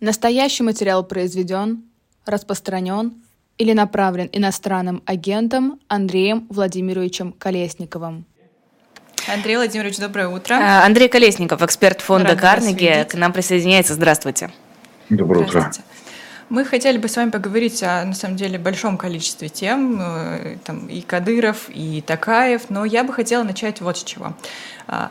Настоящий материал произведен, распространен или направлен иностранным агентом Андреем Владимировичем Колесниковым. Андрей Владимирович, доброе утро. Андрей Колесников, эксперт фонда «Карнеги», к нам присоединяется. Здравствуйте. Доброе утро. Мы хотели бы с вами поговорить о, на самом деле, большом количестве тем, там, и Кадыров, и Токаев, но я бы хотела начать вот с чего.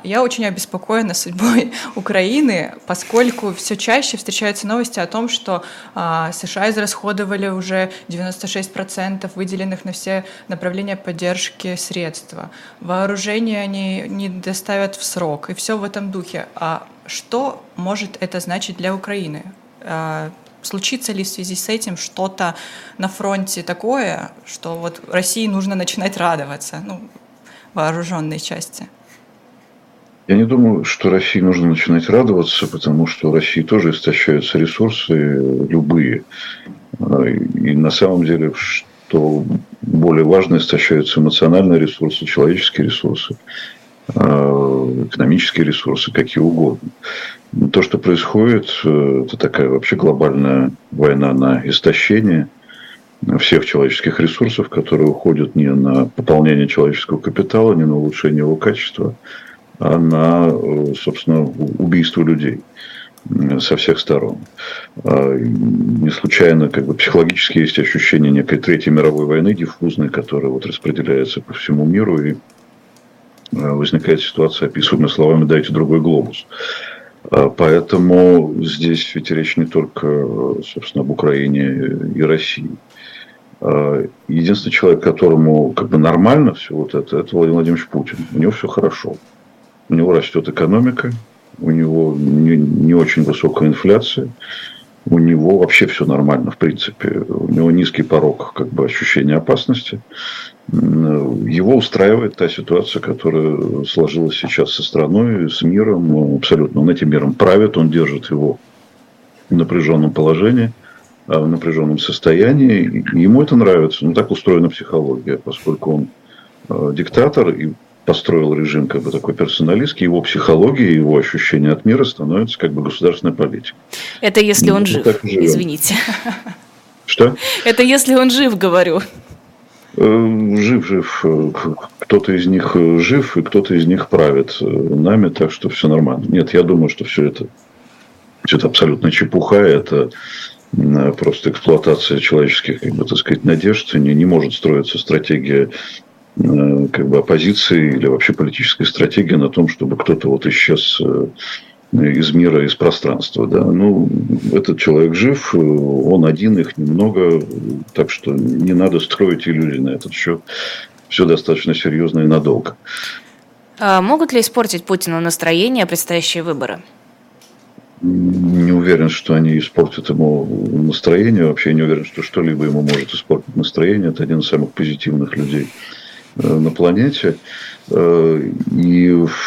Я очень обеспокоена судьбой Украины, поскольку все чаще встречаются новости о том, что США израсходовали уже 96% выделенных на все направления поддержки средства. Вооружение они не доставят в срок, и все в этом духе. А что может это значить для Украины? Случится ли в связи с этим что-то на фронте такое, что вот России нужно начинать радоваться, вооруженной части? Я не думаю, что России нужно начинать радоваться, потому что у России тоже истощаются ресурсы любые. И на самом деле, что более важно, истощаются эмоциональные ресурсы, человеческие ресурсы, экономические ресурсы, какие угодно. То, что происходит, это такая вообще глобальная война на истощение всех человеческих ресурсов, которые уходят не на пополнение человеческого капитала, не на улучшение его качества, а на, собственно, убийство людей со всех сторон. Не случайно психологически есть ощущение некой Третьей мировой войны, диффузной, которая распределяется по всему миру, и возникает ситуация, описываемая словами «дайте другой глобус». Поэтому здесь ведь речь не только, собственно, об Украине и России. Единственный человек, которому нормально все это Владимир Владимирович Путин. У него все хорошо. У него растет экономика, у него не очень высокая инфляция, у него вообще все нормально, в принципе. У него низкий порог ощущения опасности. Его устраивает та ситуация, которая сложилась сейчас со страной, с миром. Абсолютно он этим миром правит, он держит его в напряженном положении, в напряженном состоянии. Ему это нравится. Так устроена психология, поскольку он диктатор и построил режим такой персоналистский, его психология, его ощущение от мира становится государственной политикой. Это если он жив, извините. Что? Это если он жив, говорю. Жив. Кто-то из них жив, и кто-то из них правит нами, так что все нормально. Нет, я думаю, что все это абсолютно чепуха, это просто эксплуатация человеческих, надежд. Не может строиться стратегия оппозиции или вообще политическая стратегия на том, чтобы кто-то исчез из мира, из пространства. Да? Этот человек жив, он один, их немного, так что не надо строить иллюзии на этот счет. Все достаточно серьезно и надолго. А могут ли испортить Путину настроение предстоящие выборы? Не уверен, что они испортят ему настроение. Вообще не уверен, что что-либо ему может испортить настроение. Это один из самых позитивных людей на планете. И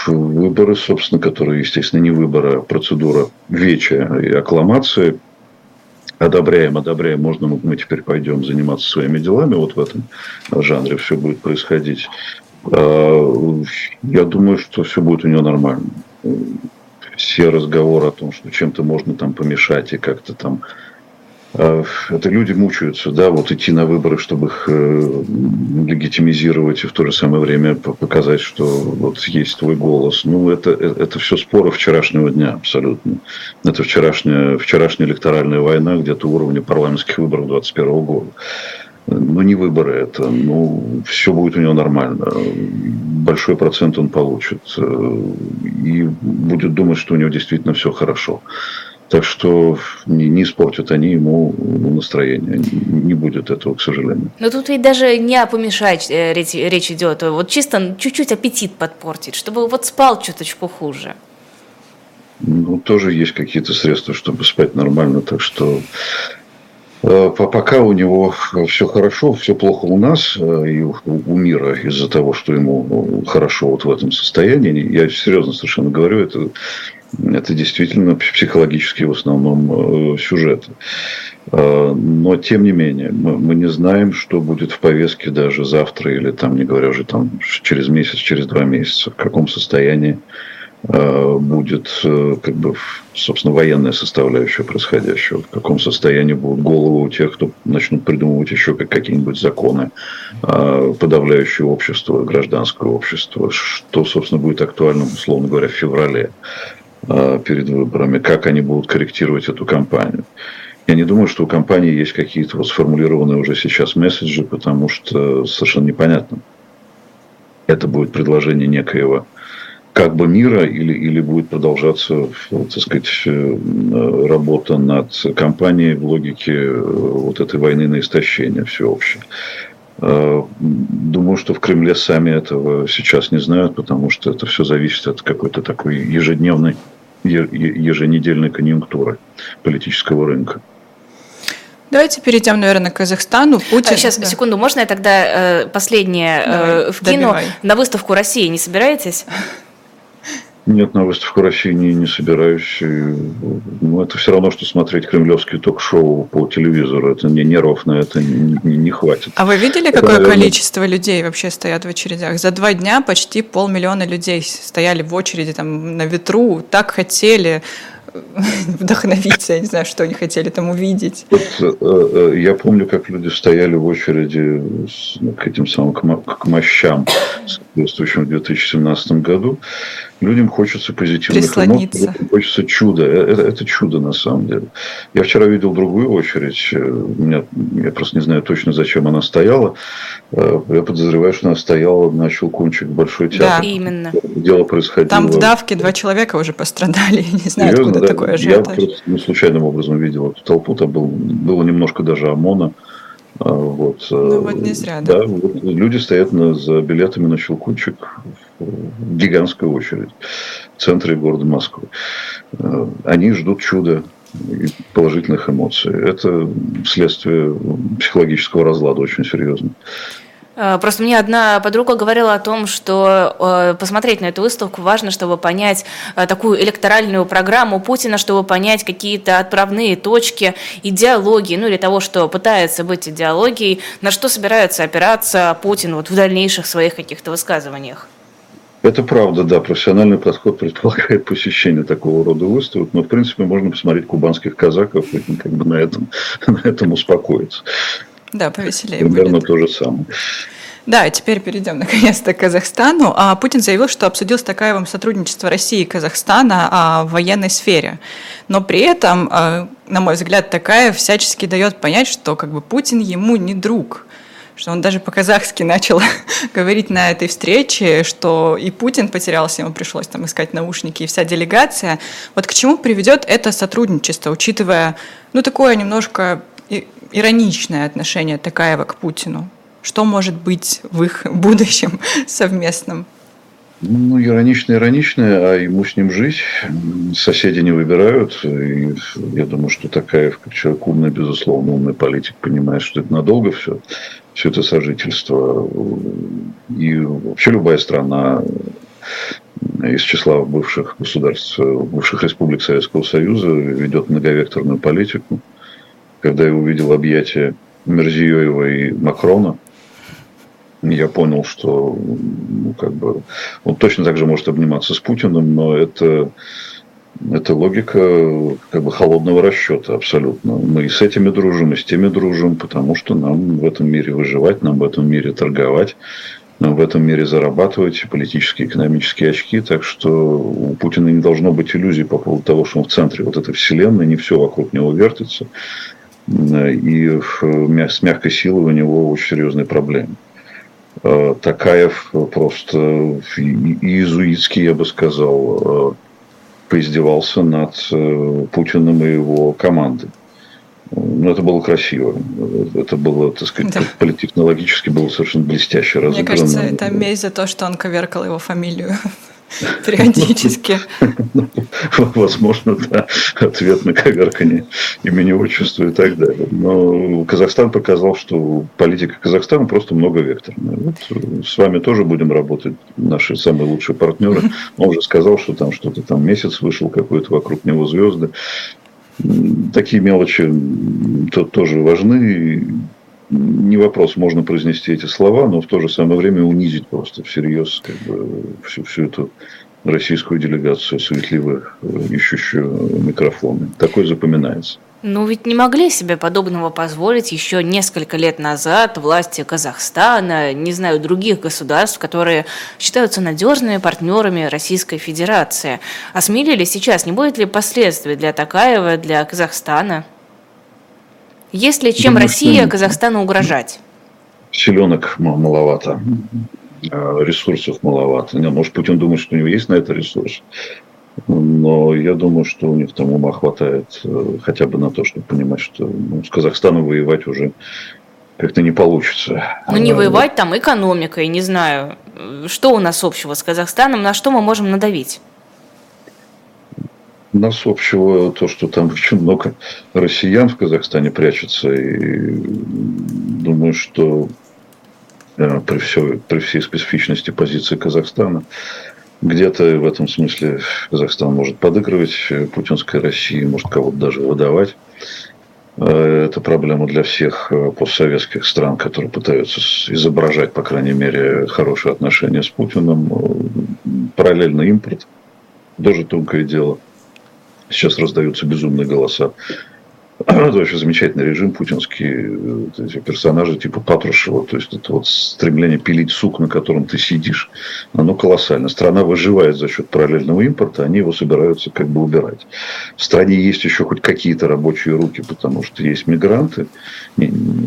выборы, собственно, которые, естественно, не выборы, а процедура веча и аккламации. Одобряем, можно мы теперь пойдем заниматься своими делами. В этом жанре все будет происходить. Я думаю, что все будет у него нормально. Все разговоры о том, что чем-то можно помешать и это люди мучаются, идти на выборы, чтобы их легитимизировать и в то же самое время показать, что есть твой голос. Это все споры вчерашнего дня абсолютно. Это вчерашняя электоральная война где-то уровня парламентских выборов 2021 года. Не выборы это, все будет у него нормально. Большой процент он получит и будет думать, что у него действительно все хорошо. Так что не испортят они ему настроение. Не будет этого, к сожалению. Но тут ведь даже не о помешать речь идет. Чисто чуть-чуть аппетит подпортить, чтобы спал чуточку хуже. Тоже есть какие-то средства, чтобы спать нормально. Так что пока у него все хорошо, все плохо у нас и у мира из-за того, что ему хорошо в этом состоянии. Я серьезно совершенно говорю, это действительно психологические в основном сюжеты. Но, тем не менее, мы не знаем, что будет в повестке даже завтра или, не говоря уже, через месяц, через 2 месяца, в каком состоянии будет, как бы, собственно, военная составляющая происходящего. В каком состоянии будут головы у тех, кто начнут придумывать еще какие-нибудь законы, подавляющие общество, гражданское общество. Что, собственно, будет актуально, условно говоря, в феврале перед выборами. Как они будут корректировать эту кампанию. Я не думаю, что у кампании есть какие-то вот сформулированные уже сейчас месседжи, потому что совершенно непонятно. Это будет предложение некоего как бы мира, или будет продолжаться, так сказать, работа над кампанией в логике вот этой войны на истощение всеобщее. Думаю, что в Кремле сами этого сейчас не знают, потому что это все зависит от какой-то такой ежедневной, еженедельной конъюнктуры политического рынка. Давайте перейдем, наверное, к Казахстану. Путин. Сейчас, да. Секунду, можно я тогда последнее вкину? Добивай. На выставку России не собираетесь? Нет, на выставку России не собираюсь. Это все равно, что смотреть кремлевские ток-шоу по телевизору. Это мне нервов на это не хватит. А вы видели, какое количество людей вообще стоят в очередях? За 2 дня почти 500 000 людей стояли в очереди там, на ветру, так хотели вдохновиться, я не знаю, что они хотели там увидеть. Вот, я помню, как люди стояли в очереди к этим самым мощам, соответствующим в 2017 году. Людям хочется позитивных эмоций, людям хочется чуда. Это чудо, на самом деле. Я вчера видел другую очередь. Я просто не знаю точно, зачем она стояла. Я подозреваю, что она стояла на Щелкунчик, Большой театр. Да, именно. Дело происходило. Там в давке 2 человека уже пострадали. Я не знаю, откуда такое ажиотаж. Я просто случайным образом видел эту толпу. Там было немножко даже ОМОНа. Вот. Ну вот не зря, да. Вот люди стоят за билетами на Щелкунчик в гигантской очередь в центре города Москвы. Они ждут чуда и положительных эмоций. Это следствие психологического разлада очень серьезно. Просто мне одна подруга говорила о том, что посмотреть на эту выставку важно, чтобы понять такую электоральную программу Путина, чтобы понять какие-то отправные точки идеологии, ну или того, что пытается быть идеологией, на что собирается опираться Путин вот в дальнейших своих каких-то высказываниях. Это правда, да. Профессиональный подход предполагает посещение такого рода выставок, но, в принципе, можно посмотреть кубанских казаков и как бы на этом успокоиться. Да, повеселее. Примерно будет. То же самое. Да, теперь перейдем наконец-то к Казахстану. Путин заявил, что обсудил с Такаевым сотрудничество России и Казахстана в военной сфере. Но при этом, на мой взгляд, Такаев всячески дает понять, что как бы Путин ему не друг. Что он даже по-казахски начал говорить на этой встрече, что и Путин потерялся, ему пришлось там искать наушники, и вся делегация. Вот к чему приведет это сотрудничество, учитывая, такое немножко... ироничное отношение Токаева к Путину. Что может быть в их будущем совместном? Ироничное, а ему с ним жить. Соседи не выбирают. И я думаю, что Токаев, как человек умный, безусловно, умный политик, понимает, что это надолго все это сожительство. И вообще любая страна из числа бывших государств, бывших республик Советского Союза ведет многовекторную политику. Когда я увидел объятия Мирзиёева и Макрона, я понял, что он точно так же может обниматься с Путиным, но это логика холодного расчета абсолютно. Мы и с этими дружим, и с теми дружим, потому что нам в этом мире выживать, нам в этом мире торговать, нам в этом мире зарабатывать политические, экономические очки. Так что у Путина не должно быть иллюзий по поводу того, что он в центре вот этой вселенной, не все вокруг него вертится. И с мягкой силой у него очень серьезные проблемы. Токаев просто иезуитский, я бы сказал, поиздевался над Путиным и его командой. Это было красиво. Это было, так сказать, да. Политтехнологически было совершенно блестяще разыграно. Мне кажется, это месть за то, что он коверкал его фамилию. Периодически. Возможно, да, ответ на коверканье имени, отчества и так далее. Но Казахстан показал, что политика Казахстана просто многовекторная. Вот с вами тоже будем работать, наши самые лучшие партнеры. Он уже сказал, что там что-то там месяц вышел какой-то, вокруг него звезды. Такие мелочи тоже важны. Не вопрос, можно произнести эти слова, но в то же самое время унизить просто всерьез всю эту российскую делегацию, суетливо ищущую микрофоны. Такое запоминается. Но ведь не могли себе подобного позволить еще несколько лет назад власти Казахстана, не знаю, других государств, которые считаются надежными партнерами Российской Федерации. Осмелились сейчас? Не будет ли последствий для Токаева, для Казахстана? Есть ли чем Россия Казахстану угрожать? Селенок маловато, ресурсов маловато. Может, Путин думает, что у него есть на это ресурс. Но я думаю, что у них там ума хватает хотя бы на то, чтобы понимать, что с Казахстаном воевать уже как-то не получится. Ну, не воевать там экономикой, не знаю. Что у нас общего с Казахстаном, на что мы можем надавить? У нас общего то, что там очень много россиян в Казахстане прячется. И думаю, что при всей специфичности позиции Казахстана, где-то в этом смысле Казахстан может подыгрывать путинской России, может кого-то даже выдавать. Это проблема для всех постсоветских стран, которые пытаются изображать, по крайней мере, хорошие отношения с Путиным. Параллельно импорт, тоже тонкое дело. Сейчас раздаются безумные голоса. Это вообще замечательный режим путинский. Эти персонажи типа Патрушева. То есть, это вот стремление пилить сук, на котором ты сидишь. Оно колоссально. Страна выживает за счет параллельного импорта. Они его собираются как бы убирать. В стране есть еще хоть какие-то рабочие руки, потому что есть мигранты,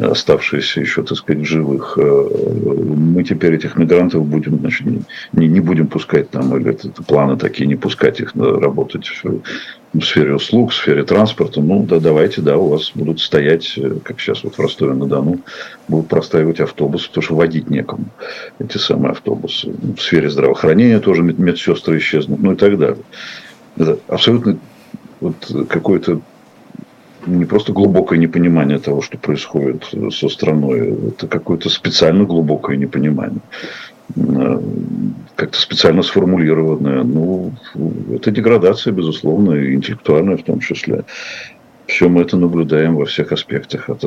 оставшиеся еще, так сказать, живых. Мы теперь этих мигрантов будем, значит, не будем пускать там, или это планы такие, не пускать их работать в сфере услуг, в сфере транспорта. Ну, да, давайте, да, у вас будут стоять, как сейчас вот в Ростове-на-Дону, будут простаивать автобусы, потому что водить некому эти самые автобусы. В сфере здравоохранения тоже медсестры исчезнут, ну и так далее. Это абсолютно вот какое-то не просто глубокое непонимание того, что происходит со страной, это какое-то специально глубокое непонимание. Как-то специально сформулированное. Ну, это деградация, безусловно, и интеллектуальная в том числе. Все мы это наблюдаем во всех аспектах. От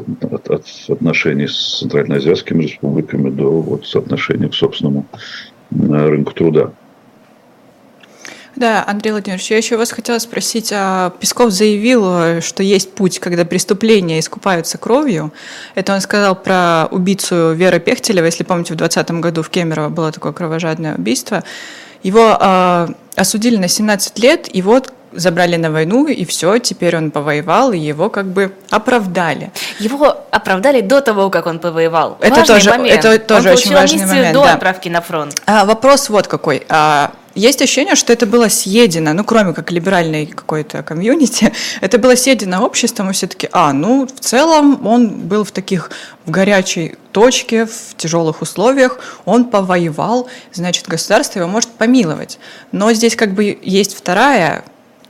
отношений с центральноазиатскими республиками до отношений к собственному рынку труда. Да, Андрей Владимирович, я еще вас хотела спросить. Песков заявил, что есть путь, когда преступления искупаются кровью. Это он сказал про убийцу Веры Пехтелева. Если помните, в 2020 году в Кемерово было такое кровожадное убийство. Его осудили на 17 лет, и вот забрали на войну, и все, теперь он повоевал, и его как бы оправдали. Его оправдали до того, как он повоевал. Это тоже очень важный момент. До отправки на фронт. Вопрос вот какой. Есть ощущение, что это было съедено, ну, кроме как либеральной какой-то комьюнити, это было съедено обществом, и все-таки, в целом он был в горячей точке, в тяжелых условиях, он повоевал, значит, государство его может помиловать. Но здесь как бы есть вторая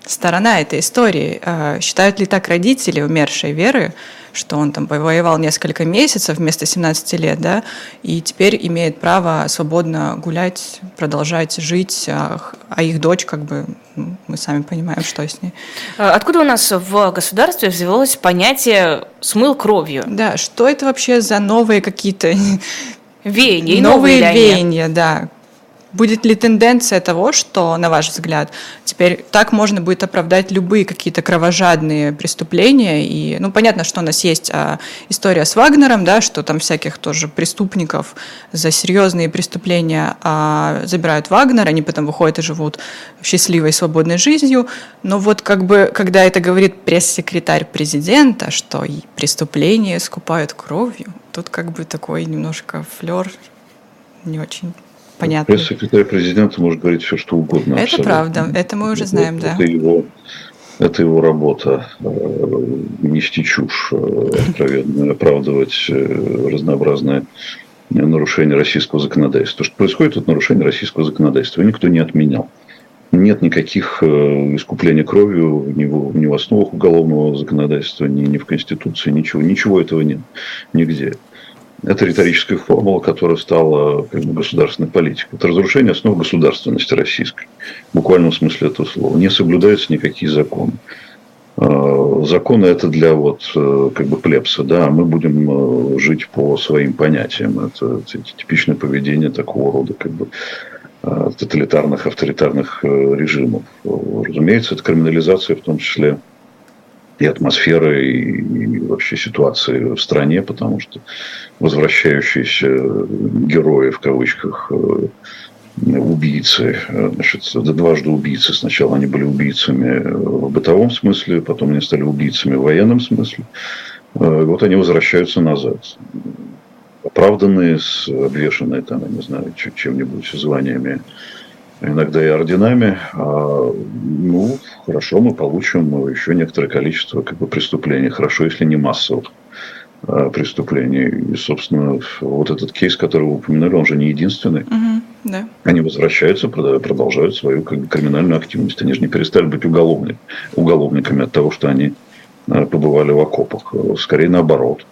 сторона этой истории. Считают ли так родители умершей Веры, что он там повоевал несколько месяцев вместо 17 лет, да, и теперь имеет право свободно гулять, продолжать жить, а их дочь, как бы, мы сами понимаем, что с ней. Откуда у нас в государстве взялось понятие «смыл кровью»? Да, что это вообще за новые какие-то веяния? Новые веяния, да. Будет ли тенденция того, что, на ваш взгляд, теперь так можно будет оправдать любые какие-то кровожадные преступления? И, понятно, что у нас есть история с Вагнером, да, что там всяких тоже преступников за серьезные преступления забирают Вагнер, они потом выходят и живут счастливой, свободной жизнью. Но когда это говорит пресс-секретарь президента, что преступления искупают кровью, тут такой немножко флер не очень... Понятно. Пресс-секретарь президента может говорить все, что угодно. Это абсолютно. Правда, это мы уже знаем, да. Это его работа, нести чушь, откровенно оправдывать разнообразные нарушения российского законодательства. То, что происходит, это нарушение российского законодательства, его никто не отменял. Нет никаких искуплений кровью ни в основах уголовного законодательства, ни в Конституции, ничего. Ничего этого нет, нигде. Это риторическая формула, которая стала государственной политикой. Это разрушение основ государственности российской. В буквальном смысле этого слова. Не соблюдаются никакие законы. Законы это для плебса. Да? Мы будем жить по своим понятиям. Это типичное поведение такого рода тоталитарных, авторитарных режимов. Разумеется, это криминализация в том числе и атмосферы, и вообще ситуации в стране, потому что возвращающиеся герои, в кавычках, убийцы, значит, дважды убийцы. Сначала они были убийцами в бытовом смысле, потом они стали убийцами в военном смысле. Вот они возвращаются назад. Оправданные, обвешанные там, я не знаю, чем-нибудь, званиями, иногда и орденами. Ну, хорошо, мы получим еще некоторое количество преступлений. Хорошо, если не массовых преступлений. И, собственно, вот этот кейс, который вы упоминали, он же не единственный. Угу, да. Они возвращаются, продолжают свою криминальную активность. Они же не перестали быть уголовниками от того, что они побывали в окопах. Скорее наоборот.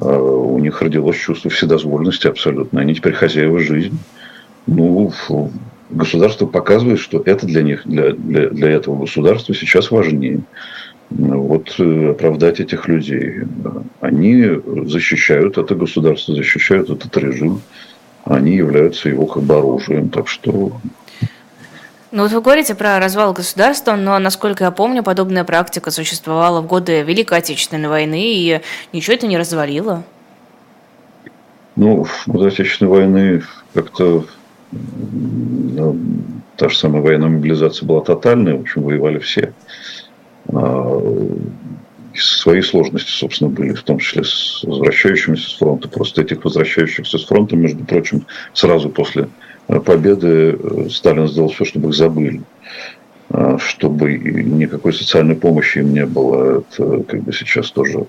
У них родилось чувство вседозволенности абсолютно. Они теперь хозяева жизни. Ну, государство показывает, что это для них, для этого государства сейчас важнее. Вот оправдать этих людей. Они защищают это государство, защищают этот режим. Они являются его оружием. Так что... Ну вот вы говорите про развал государства, но, насколько я помню, подобная практика существовала в годы Великой Отечественной войны, и ничего это не развалило. Ну, в годы Отечественной войны как-то та же самая военная мобилизация была тотальная, в общем, воевали все. Свои сложности, собственно, были, в том числе с возвращающимися с фронта. Просто этих возвращающихся с фронта, между прочим, сразу после победы Сталин сделал все, чтобы их забыли, чтобы никакой социальной помощи им не было. Это сейчас тоже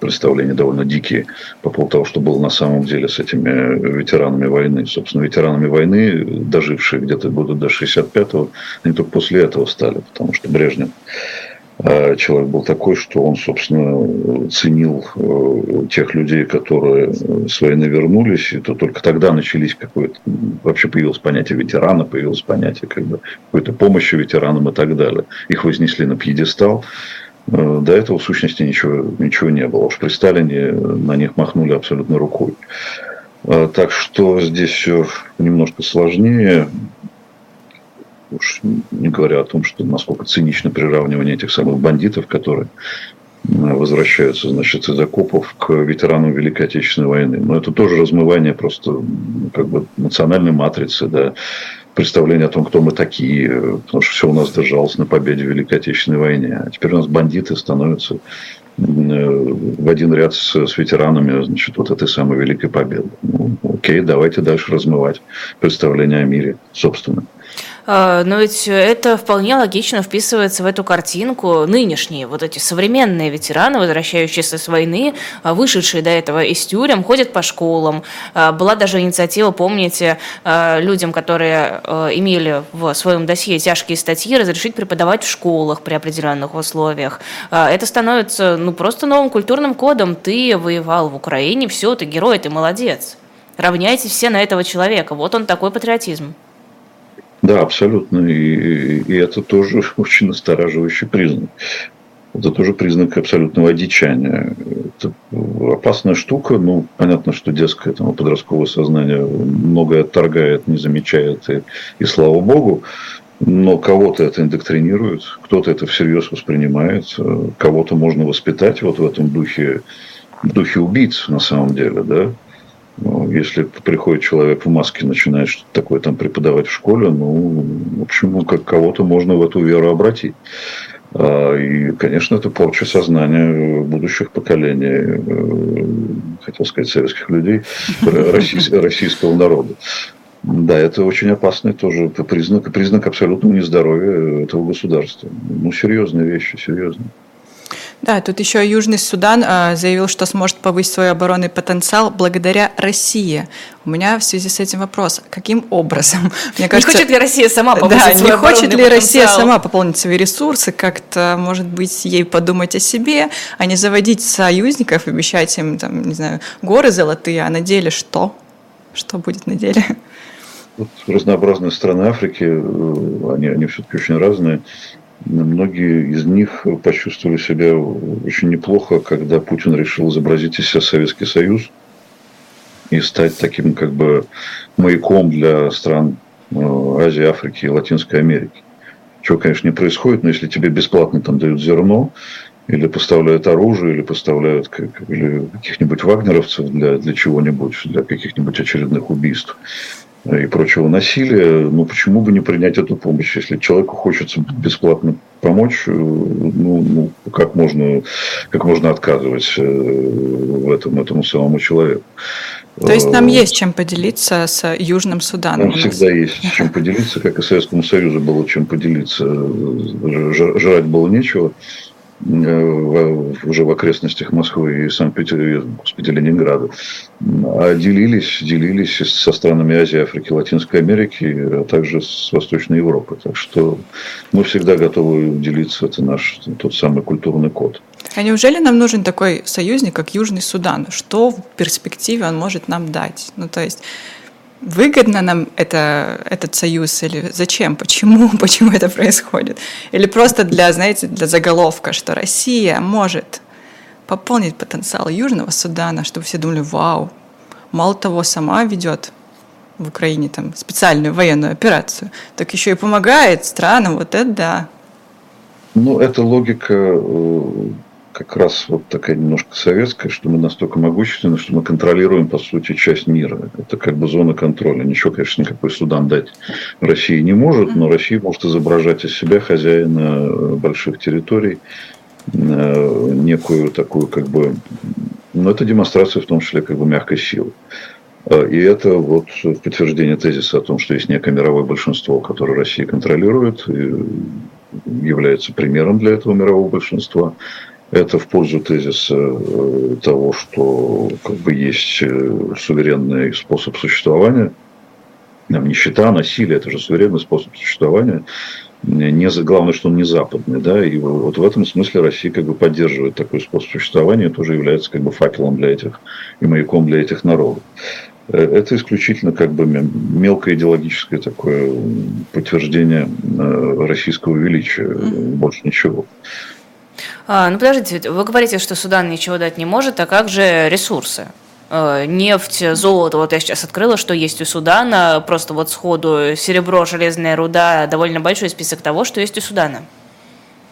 представления довольно дикие по поводу того, что было на самом деле с этими ветеранами войны. Собственно, ветеранами войны, дожившие где-то года до 65-го, они только после этого стали, потому что Брежнев человек был такой, что он, собственно, ценил тех людей, которые с войны вернулись, и то только тогда начались какое-то... Вообще появилось понятие ветерана, появилось понятие какой-то помощи ветеранам и так далее. Их вознесли на пьедестал. До этого, в сущности, ничего не было. Уж при Сталине на них махнули абсолютно рукой. Так что здесь все немножко сложнее. Уж не говоря о том, что насколько цинично приравнивание этих самых бандитов, которые возвращаются, значит, из окопов к ветеранам Великой Отечественной войны. Но это тоже размывание просто национальной матрицы, да, представление о том, кто мы такие, потому что все у нас держалось на победе в Великой Отечественной войне. А теперь у нас бандиты становятся в один ряд с ветеранами, значит, вот этой самой Великой Победы. Ну, окей, давайте дальше размывать представление о мире собственном. Но ведь это вполне логично вписывается в эту картинку нынешние, вот эти современные ветераны, возвращающиеся с войны, вышедшие до этого из тюрем, ходят по школам. Была даже инициатива, помните, людям, которые имели в своем досье тяжкие статьи, разрешить преподавать в школах при определенных условиях. Это становится, ну, просто новым культурным кодом. Ты воевал в Украине, все, ты герой, ты молодец. Равняйтесь все на этого человека. Вот он такой патриотизм. Да, абсолютно. И это тоже очень настораживающий признак. Это тоже признак абсолютного одичания. Это опасная штука. Ну, понятно, что детское подростковое сознание многое отторгает, не замечает, и слава богу. Но кого-то это индоктринирует, кто-то это всерьез воспринимает, кого-то можно воспитать вот в этом духе, в духе убийц на самом деле, да. Если приходит человек в маске, начинает что-то такое преподавать в школе, ну, в общем, как кого-то можно в эту веру обратить. И, конечно, это порча сознания будущих поколений, хотел сказать, советских людей, российского народа. Да, это очень опасный тоже признак абсолютного нездоровья этого государства. Ну, серьезные вещи, серьезные. Да, тут еще Южный Судан заявил, что сможет повысить свой оборонный потенциал благодаря России. У меня в связи с этим вопрос: каким образом? Мне кажется, не хочет ли Россия сама повысить свой оборонный потенциал? Не хочет ли Россия сама пополнить свои ресурсы, как-то, может быть, ей подумать о себе, а не заводить союзников, обещать им, не знаю, горы золотые, а на деле что? Что будет на деле? Вот разнообразные страны Африки, они все-таки очень разные. Многие из них почувствовали себя очень неплохо, когда Путин решил изобразить из себя Советский Союз и стать таким маяком для стран Азии, Африки и Латинской Америки. Чего, конечно, не происходит, но если тебе бесплатно там дают зерно, или поставляют оружие, или поставляют или каких-нибудь вагнеровцев для чего-нибудь, для каких-нибудь очередных убийств и прочего насилия, ну почему бы не принять эту помощь? Если человеку хочется бесплатно помочь, ну как можно отказывать в этом этому самому человеку? То есть нам есть чем поделиться с Южным Суданом? Нам всегда есть чем поделиться, как и Советскому Союзу было чем поделиться. Жрать было нечего. Уже в окрестностях Москвы и Санкт-Петербурга, Ленинграда, а делились со странами Азии, Африки, Латинской Америки, а также с Восточной Европы. Так что мы всегда готовы делиться, это наш тот самый культурный код. А неужели нам нужен такой союзник, как Южный Судан? Что в перспективе он может нам дать? Ну, то есть... Выгодно нам этот союз или зачем? Почему это происходит? Или просто для заголовка, что Россия может пополнить потенциал Южного Судана, чтобы все думали, вау, мало того, сама ведет в Украине там специальную военную операцию, так еще и помогает странам, вот это да. Ну, это логика как раз вот такая немножко советская, что мы настолько могущественны, что мы контролируем, по сути, часть мира. Это как бы зона контроля. Ничего, конечно, никакой Судан дать России не может, но Россия может изображать из себя хозяина больших территорий, некую такую как бы... Но это демонстрация в том числе как бы мягкой силы. И это вот подтверждение тезиса о том, что есть некое мировое большинство, которое Россия контролирует, является примером для этого мирового большинства. Это в пользу тезиса того, что как бы есть суверенный способ существования. Нищета, насилие – это же суверенный способ существования. Главное, что он не западный. Да? И вот в этом смысле Россия как бы поддерживает такой способ существования. Это уже является как бы факелом для этих и маяком для этих народов. Это исключительно как бы мелкое идеологическое такое подтверждение российского величия. Больше ничего. Ну, подождите, вы говорите, что Судан ничего дать не может, а как же ресурсы? Нефть, золото, вот я сейчас открыла, что есть у Судана, просто вот сходу серебро, железная руда, довольно большой список того, что есть у Судана.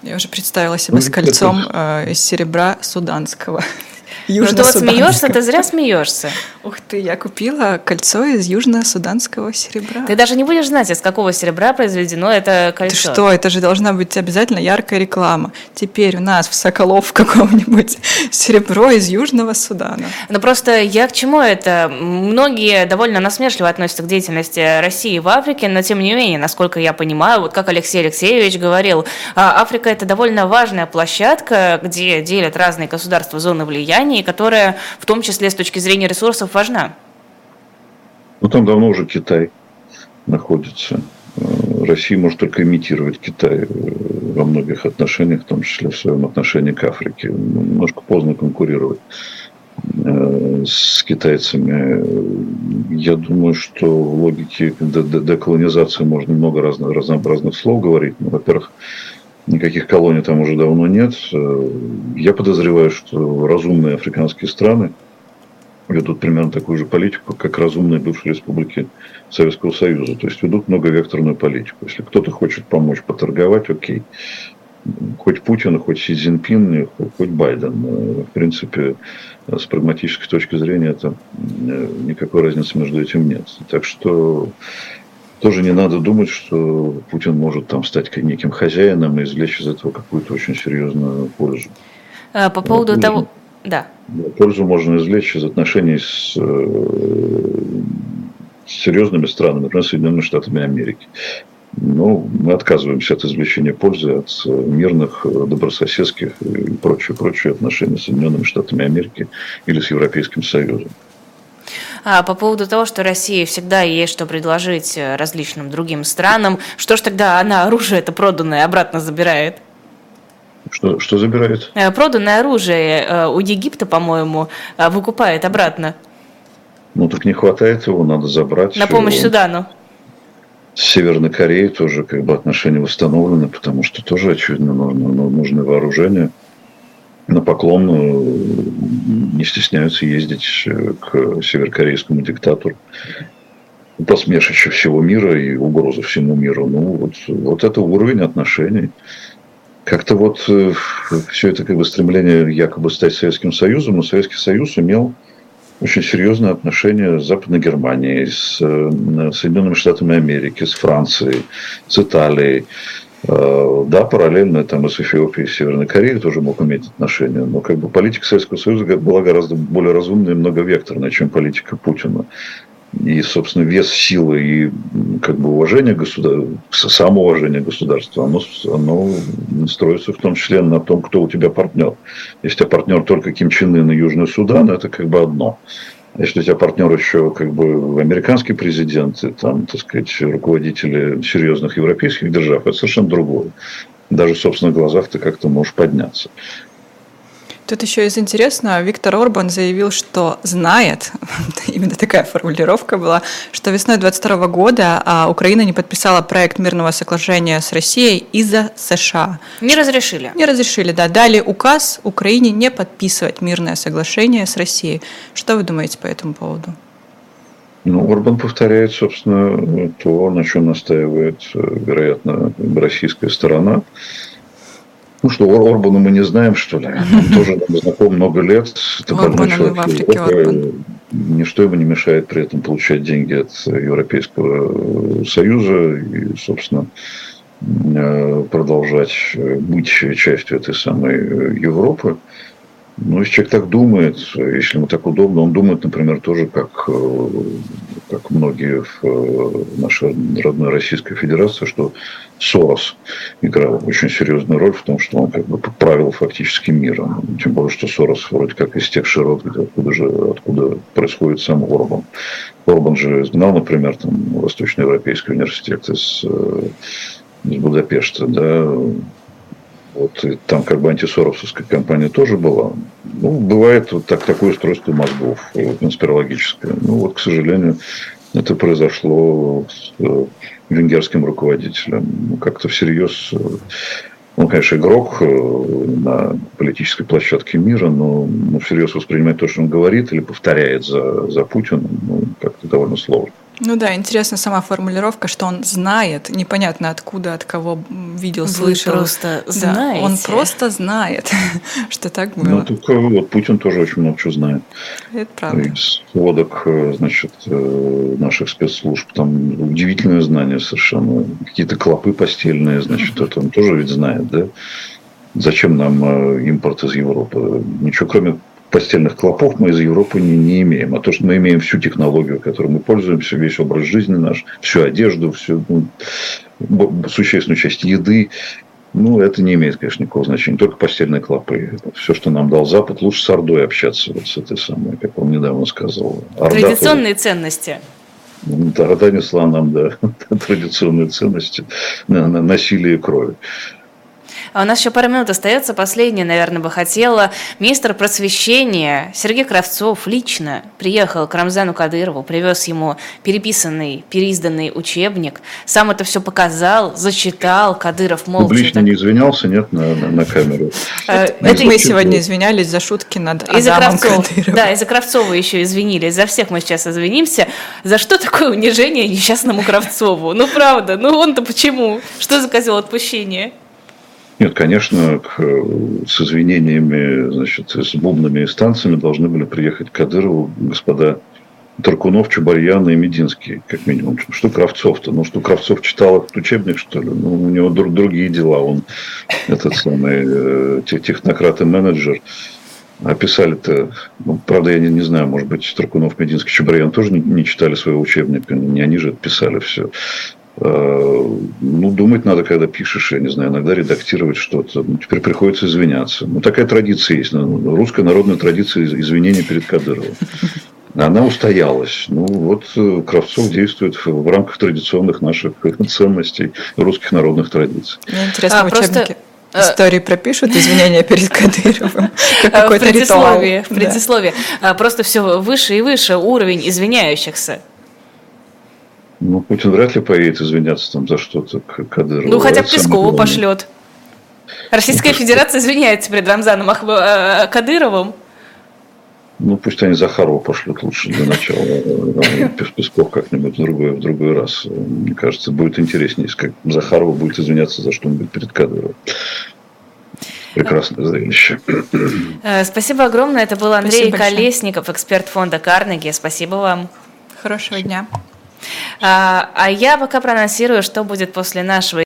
Я уже представила себя с кольцом из серебра суданского. Ну ты вот смеешься, ты зря смеешься. Ух ты, я купила кольцо из южно-суданского серебра. Ты даже не будешь знать, из какого серебра произведено это кольцо. Ты что, это же должна быть обязательно яркая реклама. Теперь у нас в Соколов каком-нибудь серебро из Южного Судана. Ну просто я к чему это? Многие довольно насмешливо относятся к деятельности России в Африке, но тем не менее, насколько я понимаю, вот как Алексей Алексеевич говорил, Африка — это довольно важная площадка, где делят разные государства зоны влияния, которая в том числе с точки зрения ресурсов важна. Ну, там давно уже Китай находится. Россия может только имитировать Китай во многих отношениях, в том числе в своем отношении к Африке. Немножко поздно конкурировать с китайцами. Я думаю, что в логике деколонизации можно много разнообразных слов говорить. Ну, во-первых, никаких колоний там уже давно нет. Я подозреваю, что разумные африканские страны ведут примерно такую же политику, как разумные бывшие республики Советского Союза. То есть ведут многовекторную политику. Если кто-то хочет помочь поторговать, окей. Хоть Путин, хоть Си Цзиньпин, хоть Байден. В принципе, с прагматической точки зрения, это никакой разницы между этим нет. Так что... Тоже не надо думать, что Путин может там стать неким хозяином и извлечь из этого какую-то очень серьезную пользу. По поводу того... Да. Пользу можно извлечь из отношений с серьезными странами, например, Соединенными Штатами Америки. Но мы отказываемся от извлечения пользы от мирных, добрососедских и прочие отношений с Соединенными Штатами Америки или с Европейским Союзом. По поводу того, что России всегда есть что предложить различным другим странам, что ж тогда она оружие это проданное обратно забирает? Что забирает? Проданное оружие у Египта, по-моему, выкупает обратно. Ну так не хватает его, надо забрать. На помощь Судану. С Северной Кореей тоже как бы отношения восстановлены, потому что тоже, очевидно, нужны вооружения. На поклон не стесняются ездить к северокорейскому диктатору. посмешище всего мира и угроза всему миру. Ну, вот это уровень отношений. Как-то все это стремление якобы стать Советским Союзом, но Советский Союз имел очень серьезные отношения с Западной Германией, с Соединенными Штатами Америки, с Францией, с Италией. Да, параллельно и с Эфиопией, и Северной Кореей тоже мог иметь отношения, но политика Советского Союза была гораздо более разумной и многовекторной, чем политика Путина. И, собственно, вес силы и уважение государства, самоуважение государства, оно строится в том числе на том, кто у тебя партнер. Если у тебя партнер только Ким Чен Ын и Южный Судан, это одно. Если у тебя партнер еще американский президент и руководители серьезных европейских держав, это совершенно другое. Даже в собственных глазах ты можешь подняться. Тут еще из интересного, Виктор Орбан заявил, что знает, именно такая формулировка была, что весной 2022 года Украина не подписала проект мирного соглашения с Россией из-за США. Не разрешили. Не разрешили, да. Дали указ Украине не подписывать мирное соглашение с Россией. Что вы думаете по этому поводу? Орбан повторяет, собственно, то, на чем настаивает, вероятно, российская сторона. Что Орбана мы не знаем, что ли? Он тоже нам знаком много лет. Это больной человек. В Африке Орбан. Ничто ему не мешает при этом получать деньги от Европейского Союза и, собственно, продолжать быть частью этой самой Европы. Но если человек так думает, если ему так удобно, он думает, например, тоже как многие в нашей родной Российской Федерации, что Сорос играл очень серьезную роль в том, что он правил фактически миром. Тем более, что Сорос вроде как из тех широт, откуда происходит сам Орбан. Орбан же изгнал, например, Восточноевропейский университет из Будапешта, да. И там антисоровсовская компания тоже была. Бывает такое устройство мозгов конспирологическое. К сожалению, это произошло с венгерским руководителем. Всерьез. Он, конечно, игрок на политической площадке мира, но всерьез воспринимать то, что он говорит или повторяет за Путина, довольно сложно. Интересна сама формулировка, что он знает, непонятно откуда, от кого видел, слышал. Он просто знает, что так было. Путин тоже очень много чего знает. Это правда. Из сводок, наших спецслужб, удивительное знание совершенно. Какие-то клопы постельные, это он тоже ведь знает, да? Зачем нам импорт из Европы? Ничего, кроме постельных клопов, мы из Европы не имеем. А то, что мы имеем всю технологию, которой мы пользуемся, весь образ жизни наш, всю одежду, всю существенную часть еды, это не имеет, конечно, никакого значения. Только постельные клопы. Все, что нам дал Запад, лучше с Ордой общаться, с этой самой, как он недавно сказал. Орда, традиционные ценности. Орда несла нам, традиционные ценности, насилие и крови. А у нас еще пару минут остается. Последнее, наверное, бы хотела. Министр просвещения Сергей Кравцов лично приехал к Рамзану Кадырову, привез ему переизданный учебник. Сам это все показал, зачитал. Кадыров молча. Публично не извинялся, нет, на камеру. Это мы сегодня извинялись за шутки над Адамом Кадыровым. Да, из-за Кравцова еще извинились. За всех мы сейчас извинимся. За что такое унижение несчастному Кравцову? Правда, он-то почему? Что за козел отпущения? Нет, конечно, с извинениями, с бубнами и станциями должны были приехать к Кадырову господа Таркунов, Чубарьян и Мединский, как минимум. Что Кравцов-то? Что Кравцов читал этот учебник, что ли? У него другие дела. Он этот самый технократ и менеджер. А писали-то, правда, я не знаю, может быть, Таркунов, Мединский, Чубарьян тоже не читали своего учебника. Не они же писали все. Думать надо, когда пишешь, я не знаю, иногда редактировать что-то. Теперь приходится извиняться. Такая традиция есть. Русская народная традиция извинения перед Кадыровым. Она устоялась. Кравцов действует в рамках традиционных наших ценностей, русских народных традиций. Мне интересно, учебники истории пропишут извинения перед Кадыровым. Как какой-то ритуал. В предисловии. Просто все выше и выше уровень извиняющихся. Путин вряд ли поедет извиняться за что-то к Кадырову. Хотя бы Пескова пошлет. Российская Федерация извиняется перед Рамзаном Кадыровым. Ну, пусть они Захарова пошлют лучше для начала. Песков как-нибудь в другой раз. Мне кажется, будет интереснее, если Захарова будет извиняться за что-нибудь перед Кадыровым. Прекрасное зрелище. Спасибо огромное. Это был Андрей Колесников, эксперт фонда Карнеги. Спасибо вам. Хорошего дня. А я пока проанонсирую, что будет после нашего